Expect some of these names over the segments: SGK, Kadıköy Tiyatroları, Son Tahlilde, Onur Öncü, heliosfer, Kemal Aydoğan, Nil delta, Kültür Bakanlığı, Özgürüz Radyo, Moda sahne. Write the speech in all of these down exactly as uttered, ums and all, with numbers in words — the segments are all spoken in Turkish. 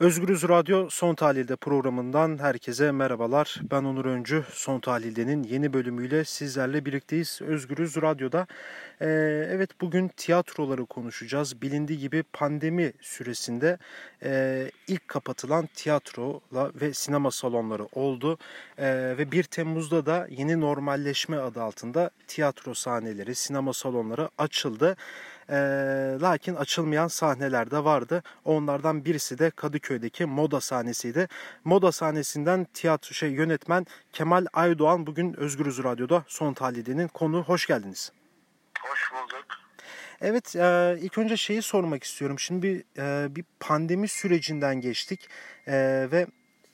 Özgürüz Radyo Son Tahlilde programından herkese merhabalar. Ben Onur Öncü. Son Tahlilde'nin yeni bölümüyle sizlerle birlikteyiz. Özgürüz Radyo'da ee, evet bugün tiyatroları konuşacağız. Bilindiği gibi pandemi süresinde e, ilk kapatılan tiyatrola ve sinema salonları oldu. E, ve bir Temmuz'da da yeni normalleşme adı altında tiyatro sahneleri, sinema salonları açıldı. E, lakin açılmayan sahneler de vardı. Onlardan birisi de Kadıköy'deki Moda sahnesiydi. Moda sahnesinden tiyatro şey yönetmen Kemal Aydoğan bugün Özgürüz Radyo'da Son Tahlilde'nin konuğu. Hoş geldiniz. Hoş bulduk. Evet, e, ilk önce şeyi sormak istiyorum. Şimdi bir, e, bir pandemi sürecinden geçtik e, ve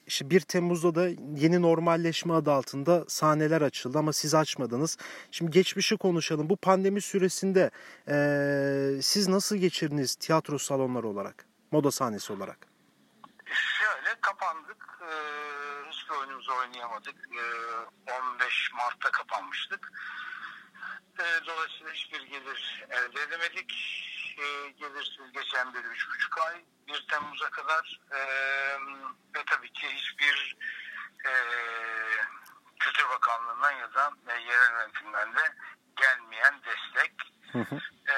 İşte bir Temmuz'da da yeni normalleşme adı altında sahneler açıldı ama siz açmadınız. Şimdi geçmişi konuşalım. Bu pandemi süresinde e, siz nasıl geçirdiniz tiyatro salonları olarak, moda sahnesi olarak? Şöyle kapandık. E, hiçbir oyunumuzu oynayamadık. E, on beş Mart'ta kapanmıştık. E, dolayısıyla hiçbir gelir elde edemedik. E, gelirsiz geçen bir üç buçuk ay. bir Temmuz'a kadar e, ve tabii ki hiçbir e, Kültür Bakanlığı'ndan ya da e, yerel yönetimden de gelmeyen destek. e,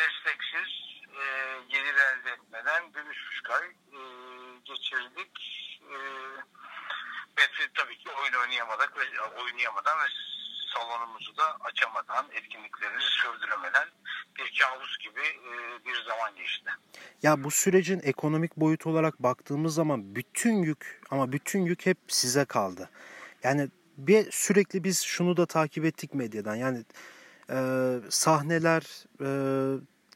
desteksiz e, gelir elde etmeden bir üç buçuk ay e, geçirdik. E, ve tabii ki oyun oynayamadan ve, oynayamadan ve salonumuzu da açamadan, etkinliklerimizi sürdüremeden bir kabus gibi e, bir zaman geçti. Ya bu sürecin ekonomik boyutu olarak baktığımız zaman bütün yük ama bütün yük hep size kaldı. Yani bir sürekli biz şunu da takip ettik medyadan. Yani e, sahneler, e,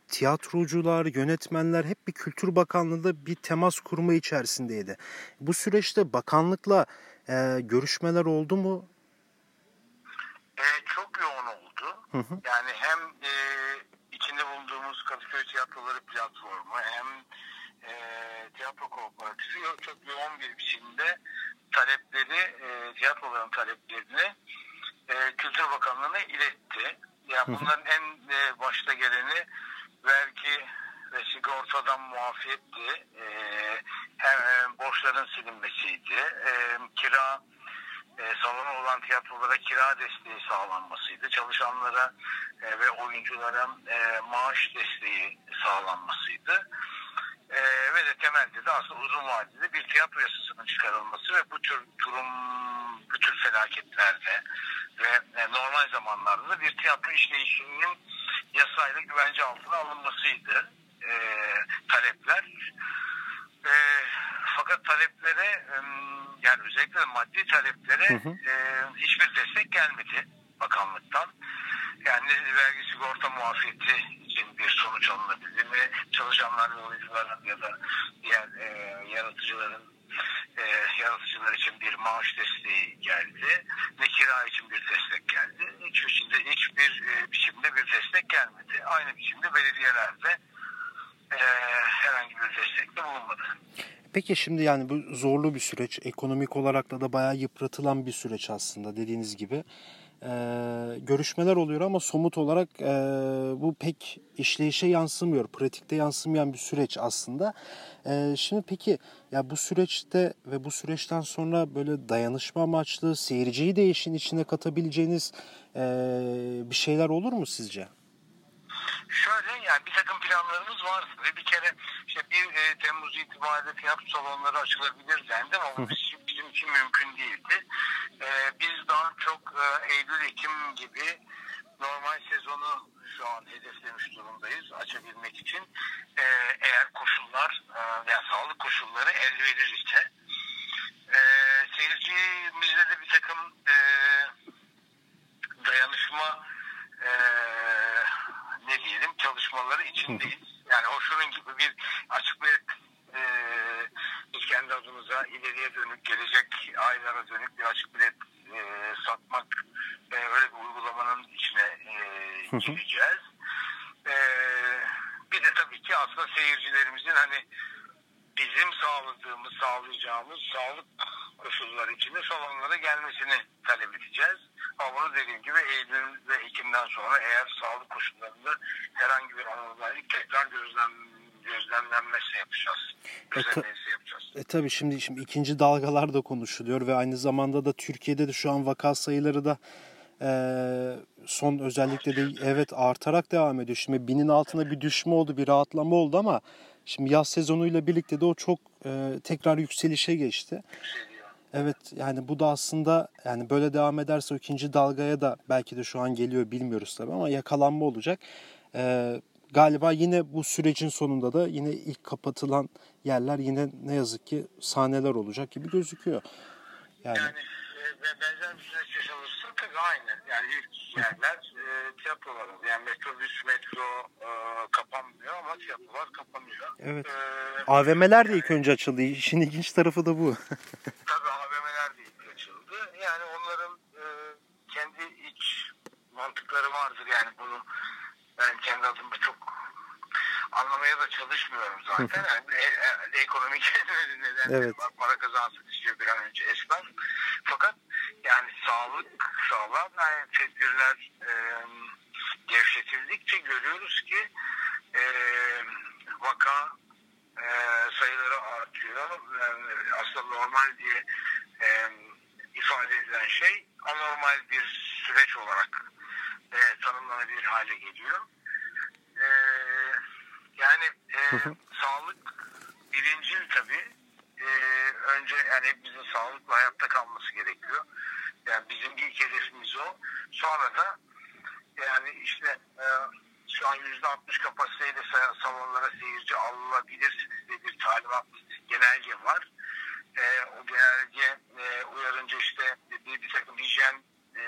tiyatrocular, yönetmenler hep bir Kültür Bakanlığı'nda bir temas kurma içerisindeydi. Bu süreçte bakanlıkla e, görüşmeler oldu mu? E, çok yoğun oldu. Hı hı. Yani hem e, içinde bulunduğumuz Kadıköy Tiyatroları platformu hem e, tiyatro kooperatifi çok yoğun bir biçimde talepleri, e, tiyatroların taleplerini e, Kültür Bakanlığı'na iletti. Yani hı hı. Bunların en e, başta geleni vergi ve sigortadan muafiyetti. E, hem e, borçların silinmesiydi. E, kira E, salonu olan tiyatrolara kira desteği sağlanmasıydı. Çalışanlara e, ve oyunculara e, maaş desteği sağlanmasıydı. E, ve de temelde de aslında uzun vadede bir tiyatro yasasının çıkarılması ve bu tür durum, bu tür felaketlerde ve e, normal zamanlarda da bir tiyatro işleyişinin yasayla güvence altına alınmasıydı e, talepler. E, fakat taleplere e, yani özellikle maddi taleplere hı hı. E, hiçbir destek gelmedi bakanlıktan. Yani vergi sigorta muafiyeti için bir sonuç alınabildi mi? Çalışanlar ve oyuncuların ya da diğer e, yaratıcıların e, yaratıcılar için bir maaş desteği geldi. Ne kira için bir destek geldi. Hiç biçimde, hiçbir e, biçimde bir destek gelmedi. Aynı biçimde belediyelerde e, herhangi bir destek de bulunmadı. Peki şimdi yani bu zorlu bir süreç, ekonomik olarak da, da bayağı yıpratılan bir süreç aslında dediğiniz gibi. Ee, görüşmeler oluyor ama somut olarak e, bu pek işleyişe yansımıyor, pratikte yansımayan bir süreç aslında. Ee, şimdi peki ya bu süreçte ve bu süreçten sonra böyle dayanışma amaçlı seyirciyi de işin içine katabileceğiniz e, bir şeyler olur mu sizce? Şöyle yani bir takım planlarımız var ve bir kere işte bir Temmuz itibariyle tiyatro salonları açılabilir dendi ama bizim için mümkün değildi. Ee, biz daha çok e, Eylül-Ekim gibi normal sezonu şu an hedeflemiş durumdayız açabilmek için. E, eğer koşullar e, yani sağlık koşulları elverişli ise e, seyircimizde de bir takım e, dayanışma e, ne diyelim çalışmaları içindeyiz. Yani o şunun gibi bir açıklayıp e, kendi adımıza ileriye dönük gelecek aylara dönük bir açık bilet e, satmak e, öyle bir uygulamanın içine e, gireceğiz. E, bir de tabii ki aslında seyircilerimizin hani bizim sağladığımız, sağlayacağımız sağlık koşulları içinde salonlara gelmesini talep edeceğiz. Ama bunu dediğim gibi Eylül ve Ekim'den sonra eğer sağlık koşullarında herhangi bir anormallik tekrar gözlem gözlemlenmesi yapacağız. Gözlemlenmesi yapacağız. E, ta, e tabii şimdi, şimdi ikinci dalgalar da konuşuluyor ve aynı zamanda da Türkiye'de de şu an vaka sayıları da e, son özellikle de evet artarak devam ediyor. Şimdi binin altına bir düşme oldu, bir rahatlama oldu ama şimdi yaz sezonuyla birlikte de o çok e, tekrar yükselişe geçti. Evet, yani bu da aslında yani böyle devam ederse ikinci dalgaya da belki de şu an geliyor, bilmiyoruz tabii ama yakalanma olacak. Ee, galiba yine bu sürecin sonunda da yine ilk kapatılan yerler yine ne yazık ki sahneler olacak gibi gözüküyor. Yani, yani e, benzer bir süreç yaşanırsa tabii aynı. Yani ilk yerler e, tiyatrolar. Yani metrobüs, metro e, kapanmıyor ama tiyatrolar kapanıyor. Evet. Ee, A V M'ler de ilk önce açıldı. İşin ilginç tarafı da bu. Mantıkları vardır yani, bunu ben kendi adıma çok anlamaya da çalışmıyorum zaten. Yani e, e, ekonomik nedenleri evet. Var, para kazanması istiyor bir an önce esnaf. Fakat yani sağlık sağlam yani tedbirler e, gevşetildikçe görüyoruz ki e, vaka e, sayıları artıyor. Yani aslında normal diye e, ifade edilen şey anormal bir süreç olarak E, tanımlanabilir hale geliyor. E, yani e, sağlık birincil tabii. E, önce yani hepimizin sağlıkla hayatta kalması gerekiyor. Yani bizim ilk hedefimiz o. Sonra da yani işte e, şu an yüzde altmış kapasiteyle salonlara seyirci alabilirsiniz diye bir talimat genelge var. E, o genelge e, uyarınca işte bir, bir takım hijyen e,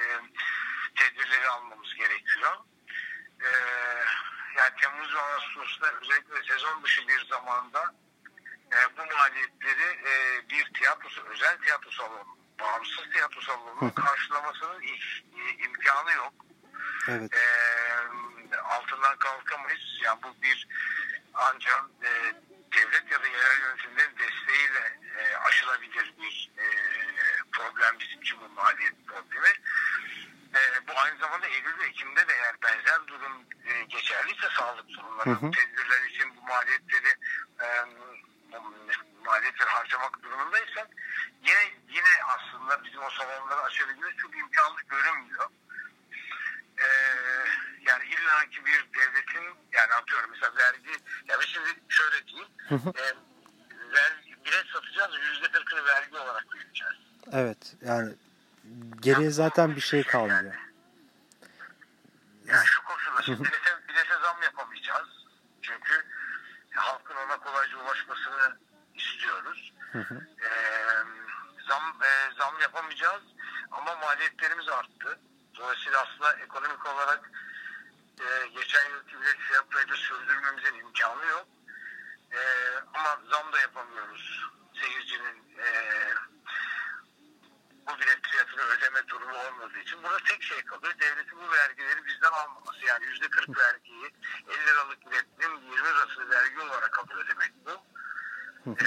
tedbirleri almamız gerekiyor. Ee, yani Temmuz ve Ağustos'ta özellikle sezon dışı bir zamanda e, bu maliyetleri e, bir tiyatro, özel tiyatro salonu, bağımsız tiyatro salonunun karşılamasının hiç e, imkanı yok. Evet. E, altından kalkamayız. Yani bu bir ancak e, devlet ya da yerel yönetimlerin desteğiyle e, aşılabilir bir e, problem bizim için, bu maliyet problemi. Ee, bu aynı zamanda Eylül ve Ekim'de de eğer benzer durum e, geçerliyse sağlık durumları, tedbirler için bu maliyetleri e, maliyetleri harcamak durumundaysak yine yine aslında bizim o salonları açabiliriz çünkü imkanlı görünmüyor. Ee, yani illaki bir devletin yani atıyorum mesela vergi, yani şimdi şöyle diyeyim, e, vergi, bilet satacağız yüzde kırkını vergi olarak vereceğiz. Evet yani. Geriye zaten bir şey kalmıyor. Yani şu koşulda şimdi bilete, bilete zam yapamayacağız. Çünkü halkın ona kolayca ulaşmasını istiyoruz. e, zam e, zam yapamayacağız ama maliyetlerimiz arttı. Dolayısıyla aslında ekonomik olarak e, geçen yılki bilet fiyatları da sürdürmemizin imkanı yok. E, ama zam da yapamıyoruz. Seyircinin e, bu bilet fiyatını ödeme durumu olmadığı için burada tek şey kalıyor. Devletin bu vergileri bizden almaması. Yani yüzde kırk vergiyi elli liralık biletin yirmi lirası vergi olarak kabul ödemek bu. Ee,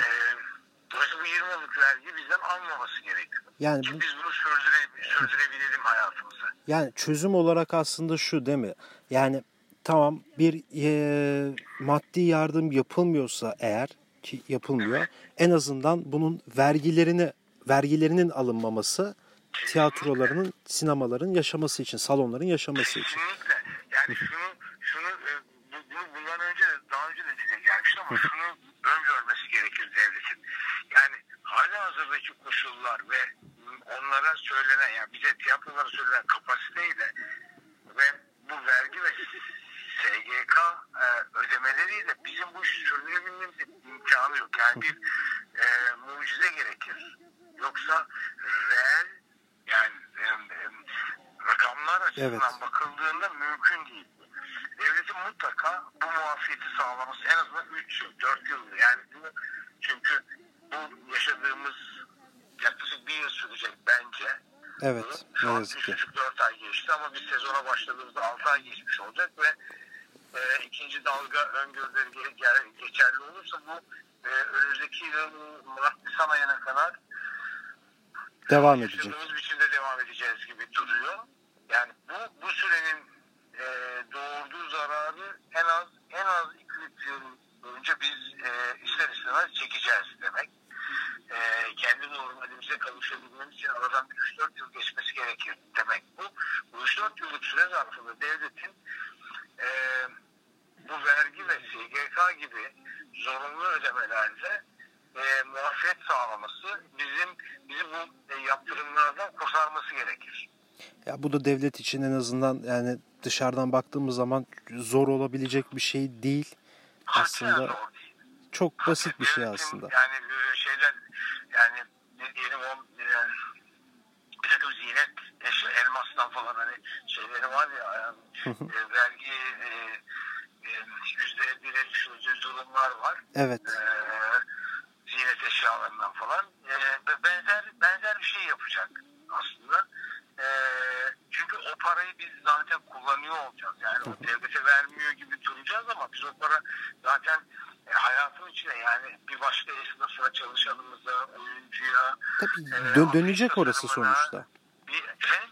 dolayısıyla bu yirmi liralık vergiyi bizden almaması gerekiyor. Yani ki bu... biz bunu sürdüre, sürdürebilelim hayatımıza. Yani çözüm olarak aslında şu değil mi? Yani tamam bir e, maddi yardım yapılmıyorsa eğer ki yapılmıyor. Evet. En azından bunun vergilerini vergilerinin alınmaması, kesinlikle. Tiyatrolarının, sinemaların yaşaması için, salonların yaşaması için. Kesinlikle. Yani şunu, şunu, bunu bundan önce de, daha önce de dile gelmişti ama şunu öngörmesi gerekir devletin. Yani hala hazırdaki koşullar ve onlara söylenen, yani bize tiyatrolara söylenen kapasiteyle ve bu vergi ve S G K ödemeleriyle bizim bu işi sürdürebilmemizin imkanı yok. Yani bir e, mucize gerekir. Yoksa reel yani e, e, rakamlar açısından evet. Bakıldığında mümkün değil. Devletin mutlaka bu muafiyeti sağlaması en azından üç yıl, dört yıl yani bu, çünkü bu yaşadığımız yaklaşık bir yıl sürecek bence. Evet. Şu an üç buçuk dört ay geçti ama biz sezona başladığımızda altı ay geçmiş olacak ve e, ikinci dalga öngörüleri geçerli olursa bu e, önümüzdeki yılın Mart-Nisan ayına kadar devam edecek. Biçimde devam edeceğiz gibi duruyor. Yani bu bu sürenin e, doğurduğu zararı en az en az iki üç yıl olunca biz e, ister istemez çekeceğiz demek. E, kendi normalimize kavuşabilmemiz için aradan üç dört yıl geçmesi gerekir demek bu. Bu üç dört yıllık süre zarfında devletin e, bu vergi ve S G K gibi zorunlu ödemelerle e, muafiyet sağlaması, bizim bizim bu e, yaptırımlardan kurtarması gerekir. Ya bu da devlet için en azından, yani dışarıdan baktığımız zaman zor olabilecek bir şey değil. Hatta aslında değil. Çok hatta basit bir şey aslında. Yani şeyden, yani ne diyelim, o yani, bir takım ziynet, işte elmastan falan hani şeyleri var ya, yani, e, vergi e, e, yüzde bire düşürücü durumlar var. Evet. E, ziynet eşyalarından falan e, benzer benzer bir şey yapacak aslında. E, çünkü o parayı biz zaten kullanıyor olacağız. Yani o devlete vermiyor gibi duracağız ama biz o para zaten e, hayatın içine, yani bir başka esnafına, çalışanımıza, oyuncuya... Tabii e, dö- dönecek orası sonuçta. Bir, efendim?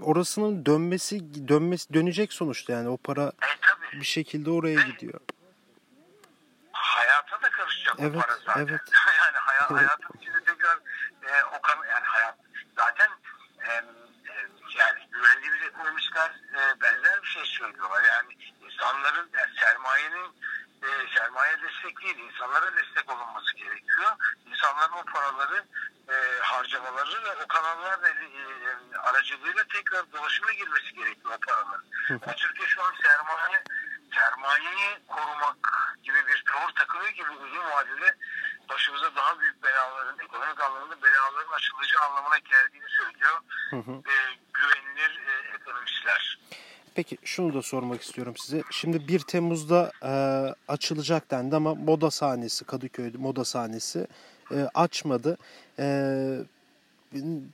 Orasının dönmesi, dönmesi dönecek sonuçta, yani o para e, bir şekilde oraya e, gidiyor. Hayata da karışacak, evet, o para zaten. Evet. Yani hay- evet. Hayatın içinde tekrar e, o kan- yani hayat zaten... E, Yani güvendiğimiz ekonomistler e, benzer bir şey söylüyorlar. Yani insanların, yani sermayenin e, sermaye destek değil, insanlara destek olunması gerekiyor. İnsanların o paraları e, harcamaları ve o kanallar e, e, aracılığıyla tekrar dolaşıma girmesi gerekiyor o paraların. Açıkçası şu an sermaye sermayeyi korumak gibi bir tavır takılıyor gibi uzun vadede başımıza daha büyük belaların, ekonomik anlamda belaların açılacağı anlamına geldiğini söylüyor. Hı hı. E, güvenilir e, ekonomistler. Peki şunu da sormak istiyorum size. Şimdi bir Temmuz'da e, açılacak dendi ama moda sahnesi, Kadıköy'de moda sahnesi e, açmadı. E,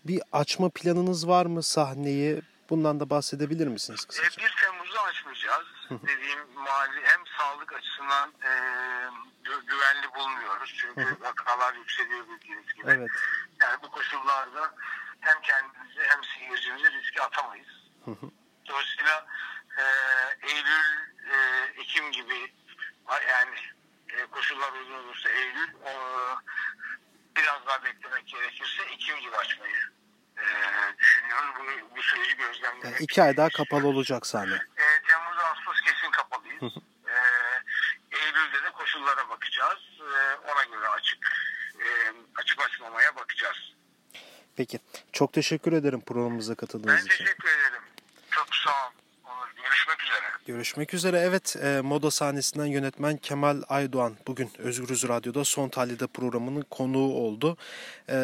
bir açma planınız var mı sahneyi? Bundan da bahsedebilir misiniz kısaca? E, bir Temmuz'da açmayacağız. Hı hı. Dediğim mali, hem sağlık açısından e, güvenli bulmuyoruz. Çünkü hı hı. vakalar yükseliyor bildiğiniz gibi. Evet. Yani bu koşullarda hem kendimizi hem seyircimizi riske atamayız. Hı hı. Dolayısıyla e, Eylül, e, Ekim gibi, yani e, koşullar uygun olursa Eylül, o, biraz daha beklemek gerekirse Ekim gibi açmayı e, düşünüyoruz. Bu, bu süreci gözlemlemek. Yani iki ay daha kapalı olacak sahne. E, Temmuz, Ağustos kesin kapalıyız. Hı hı. E, Eylül'de de koşullara bakacağız. E, ona göre açık e, açıp açmamaya bakacağız. Peki. Çok teşekkür ederim programımıza katıldığınız için. Ben teşekkür için. ederim. Çok sağ olun. Görüşmek üzere. Görüşmek üzere. Evet, e, moda sahnesinden yönetmen Kemal Aydoğan bugün Özgürüz Radyo'da Son Tahlilde programının konuğu oldu. E,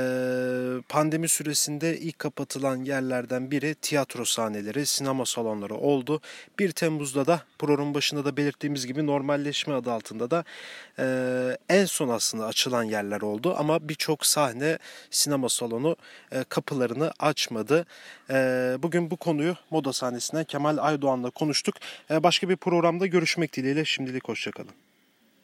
pandemi süresinde ilk kapatılan yerlerden biri tiyatro sahneleri, sinema salonları oldu. bir Temmuz'da da programın başında da belirttiğimiz gibi normalleşme adı altında da e, en son aslında açılan yerler oldu. Ama birçok sahne, sinema salonu e, kapılarını açmadı. E, bugün bu konuyu moda sahnesinden Kemal Aydoğan'la konuştuk. Başka bir programda görüşmek dileğiyle, şimdilik hoşça kalın.